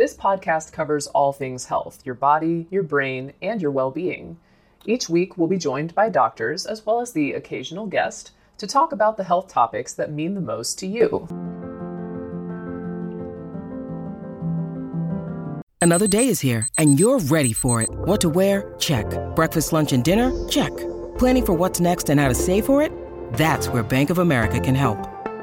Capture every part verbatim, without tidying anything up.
This podcast covers all things health, your body, your brain, and your well-being. Each week, we'll be joined by doctors, as well as the occasional guest, to talk about the health topics that mean the most to you. Another day is here, and you're ready for it. What to wear? Check. Breakfast, lunch, and dinner? Check. Planning for what's next and how to save for it? That's where Bank of America can help.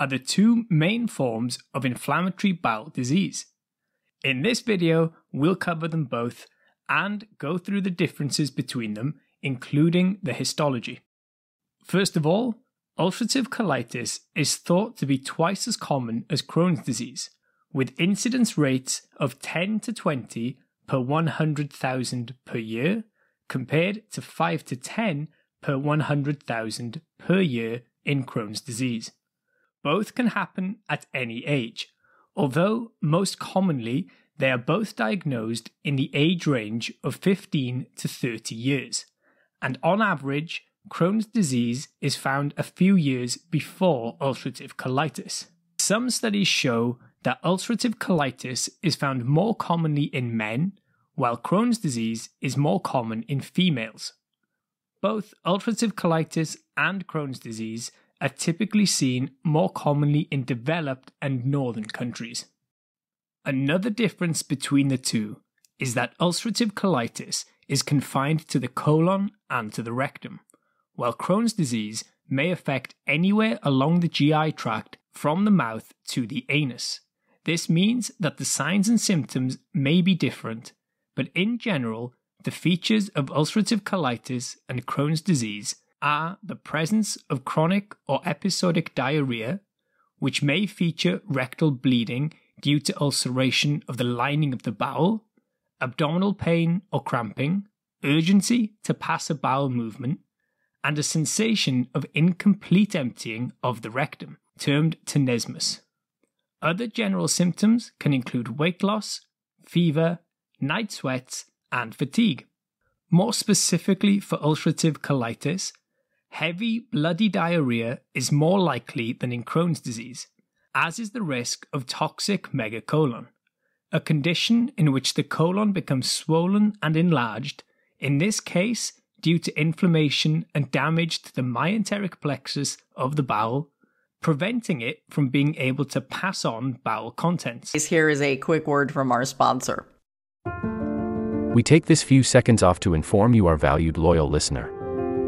are the two main forms of inflammatory bowel disease. In this video, we'll cover them both and go through the differences between them, including the histology. First of all, ulcerative colitis is thought to be twice as common as Crohn's disease, with incidence rates of ten to twenty per one hundred thousand per year, compared to five to ten per one hundred thousand per year in Crohn's disease. Both can happen at any age, although most commonly they are both diagnosed in the age range of fifteen to thirty years, and on average, Crohn's disease is found a few years before ulcerative colitis. Some studies show that ulcerative colitis is found more commonly in men, while Crohn's disease is more common in females. Both ulcerative colitis and Crohn's disease are typically seen more commonly in developed and northern countries. Another difference between the two is that ulcerative colitis is confined to the colon and to the rectum, while Crohn's disease may affect anywhere along the G I tract from the mouth to the anus. This means that the signs and symptoms may be different, but in general, the features of ulcerative colitis and Crohn's disease are the presence of chronic or episodic diarrhea, which may feature rectal bleeding due to ulceration of the lining of the bowel, abdominal pain or cramping, urgency to pass a bowel movement, and a sensation of incomplete emptying of the rectum, termed tenesmus. Other general symptoms can include weight loss, fever, night sweats, and fatigue. More specifically for ulcerative colitis, heavy, bloody diarrhea is more likely than in Crohn's disease, as is the risk of toxic megacolon, a condition in which the colon becomes swollen and enlarged, in this case due to inflammation and damage to the myenteric plexus of the bowel, preventing it from being able to pass on bowel contents. Here is a quick word from our sponsor. We take this few seconds off to inform you, our valued loyal listener,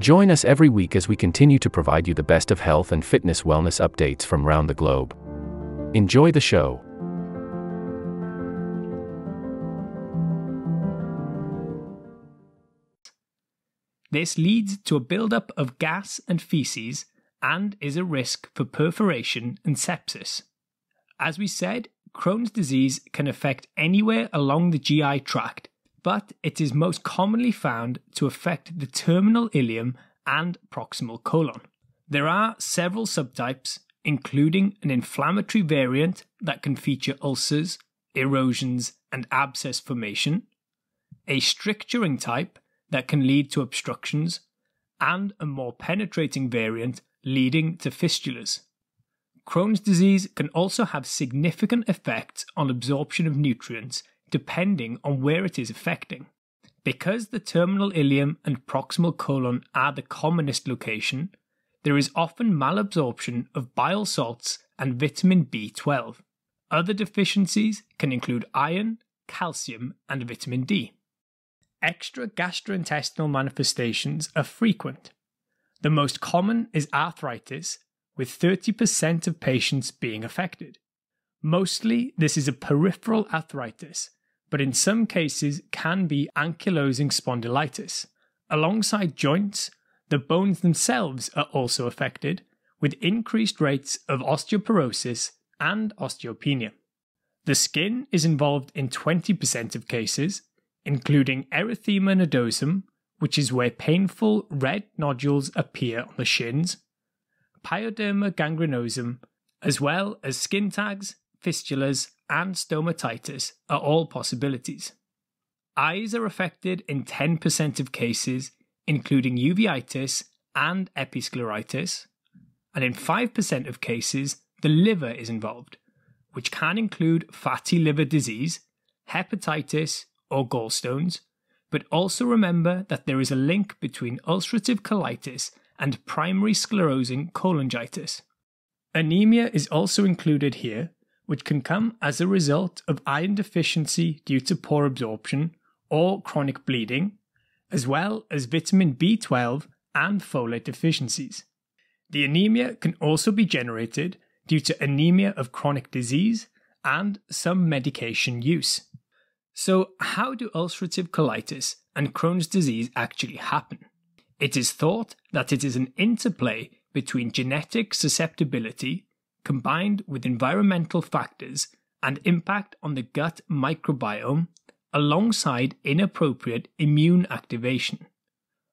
Join us every week as we continue to provide you the best of health and fitness wellness updates from around the globe. Enjoy the show. This leads to a buildup of gas and feces and is a risk for perforation and sepsis. As we said, Crohn's disease can affect anywhere along the G I tract, but it is most commonly found to affect the terminal ileum and proximal colon. There are several subtypes, including an inflammatory variant that can feature ulcers, erosions, and abscess formation, a stricturing type that can lead to obstructions, and a more penetrating variant leading to fistulas. Crohn's disease can also have significant effects on absorption of nutrients depending on where it is affecting. Because the terminal ileum and proximal colon are the commonest location, there is often malabsorption of bile salts and vitamin B twelve. Other deficiencies can include iron, calcium, and vitamin D. Extra gastrointestinal manifestations are frequent. The most common is arthritis, with thirty percent of patients being affected. Mostly, this is a peripheral arthritis, but in some cases can be ankylosing spondylitis. Alongside joints, the bones themselves are also affected, with increased rates of osteoporosis and osteopenia. The skin is involved in twenty percent of cases, including erythema nodosum, which is where painful red nodules appear on the shins, pyoderma gangrenosum, as well as skin tags, fistulas, and stomatitis are all possibilities. Eyes are affected in ten percent of cases, including uveitis and episcleritis, and in five percent of cases, the liver is involved, which can include fatty liver disease, hepatitis, or gallstones, but also remember that there is a link between ulcerative colitis and primary sclerosing cholangitis. Anemia is also included here, which can come as a result of iron deficiency due to poor absorption or chronic bleeding, as well as vitamin B twelve and folate deficiencies. The anemia can also be generated due to anemia of chronic disease and some medication use. So, how do ulcerative colitis and Crohn's disease actually happen? It is thought that it is an interplay between genetic susceptibility combined with environmental factors and impact on the gut microbiome alongside inappropriate immune activation.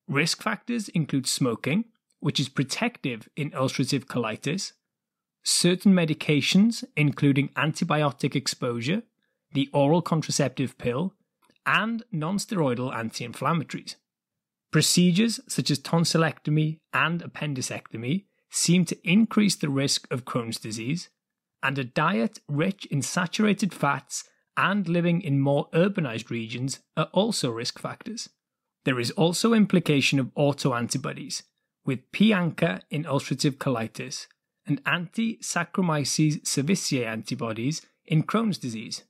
Risk factors include smoking, which is protective in ulcerative colitis, certain medications including antibiotic exposure, the oral contraceptive pill, and non-steroidal anti-inflammatories. Procedures such as tonsillectomy and appendicectomy seem to increase the risk of Crohn's disease, and a diet rich in saturated fats and living in more urbanized regions are also risk factors. There is also implication of autoantibodies, with p-ANCA in ulcerative colitis and anti-saccharomyces cerevisiae antibodies in Crohn's disease.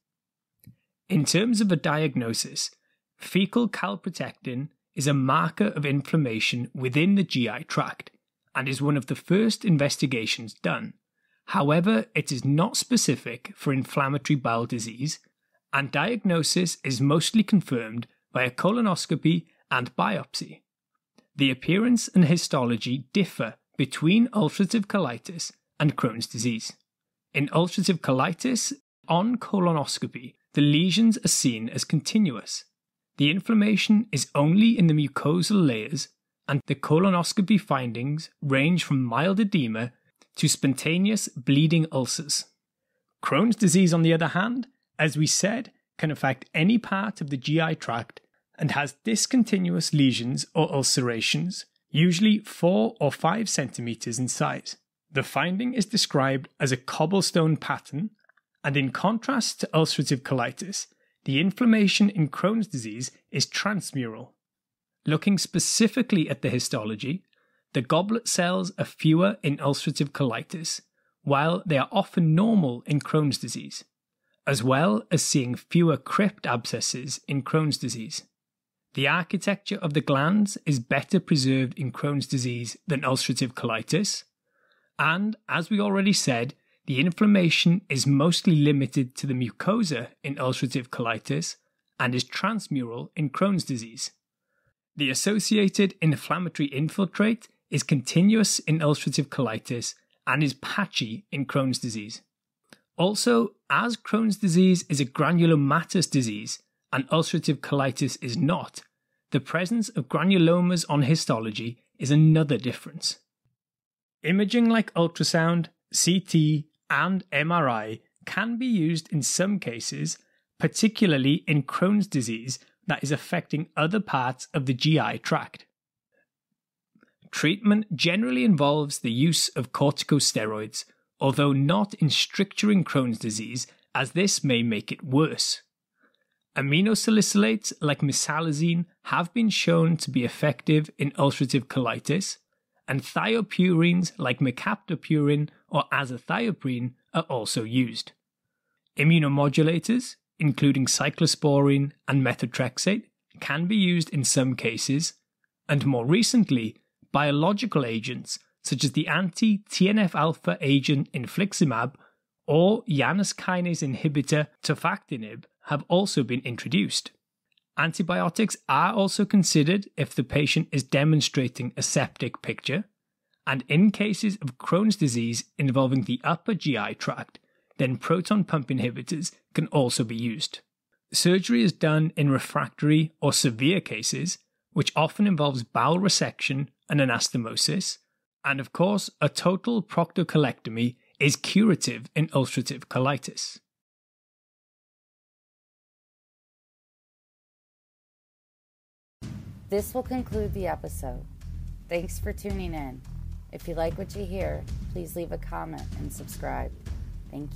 In terms of a diagnosis, fecal calprotectin is a marker of inflammation within the G I tract and is one of the first investigations done. However, it is not specific for inflammatory bowel disease, and diagnosis is mostly confirmed by a colonoscopy and biopsy. The appearance and histology differ between ulcerative colitis and Crohn's disease. In ulcerative colitis, on colonoscopy, the lesions are seen as continuous. The inflammation is only in the mucosal layers, and the colonoscopy findings range from mild edema to spontaneous bleeding ulcers. Crohn's disease, on the other hand, as we said, can affect any part of the G I tract and has discontinuous lesions or ulcerations, usually four or five centimeters in size. The finding is described as a cobblestone pattern, and in contrast to ulcerative colitis, the inflammation in Crohn's disease is transmural. Looking specifically at the histology, The goblet cells are fewer in ulcerative colitis, while they are often normal in Crohn's disease, as well as seeing fewer crypt abscesses in Crohn's disease. The architecture of the glands is better preserved in Crohn's disease than ulcerative colitis, and, as we already said, the inflammation is mostly limited to the mucosa in ulcerative colitis and is transmural in Crohn's disease. The associated inflammatory infiltrate is continuous in ulcerative colitis and is patchy in Crohn's disease. Also, as Crohn's disease is a granulomatous disease and ulcerative colitis is not, the presence of granulomas on histology is another difference. Imaging like ultrasound, C T, and M R I can be used in some cases, particularly in Crohn's disease that is affecting other parts of the G I tract. Treatment generally involves the use of corticosteroids, although not in stricturing Crohn's disease, as this may make it worse. Aminosalicylates like mesalazine have been shown to be effective in ulcerative colitis, and thiopurines like mercaptopurine or azathioprine are also used. Immunomodulators, including cyclosporine and methotrexate, can be used in some cases, and more recently, biological agents such as the anti T N F alpha agent infliximab or Janus kinase inhibitor tofacitinib have also been introduced. Antibiotics are also considered if the patient is demonstrating a septic picture, and in cases of Crohn's disease involving the upper G I tract, then proton pump inhibitors can also be used. Surgery is done in refractory or severe cases, which often involves bowel resection and anastomosis, and of course a total proctocolectomy is curative in ulcerative colitis. This will conclude the episode. Thanks for tuning in. If you like what you hear, please leave a comment and subscribe. Thank you.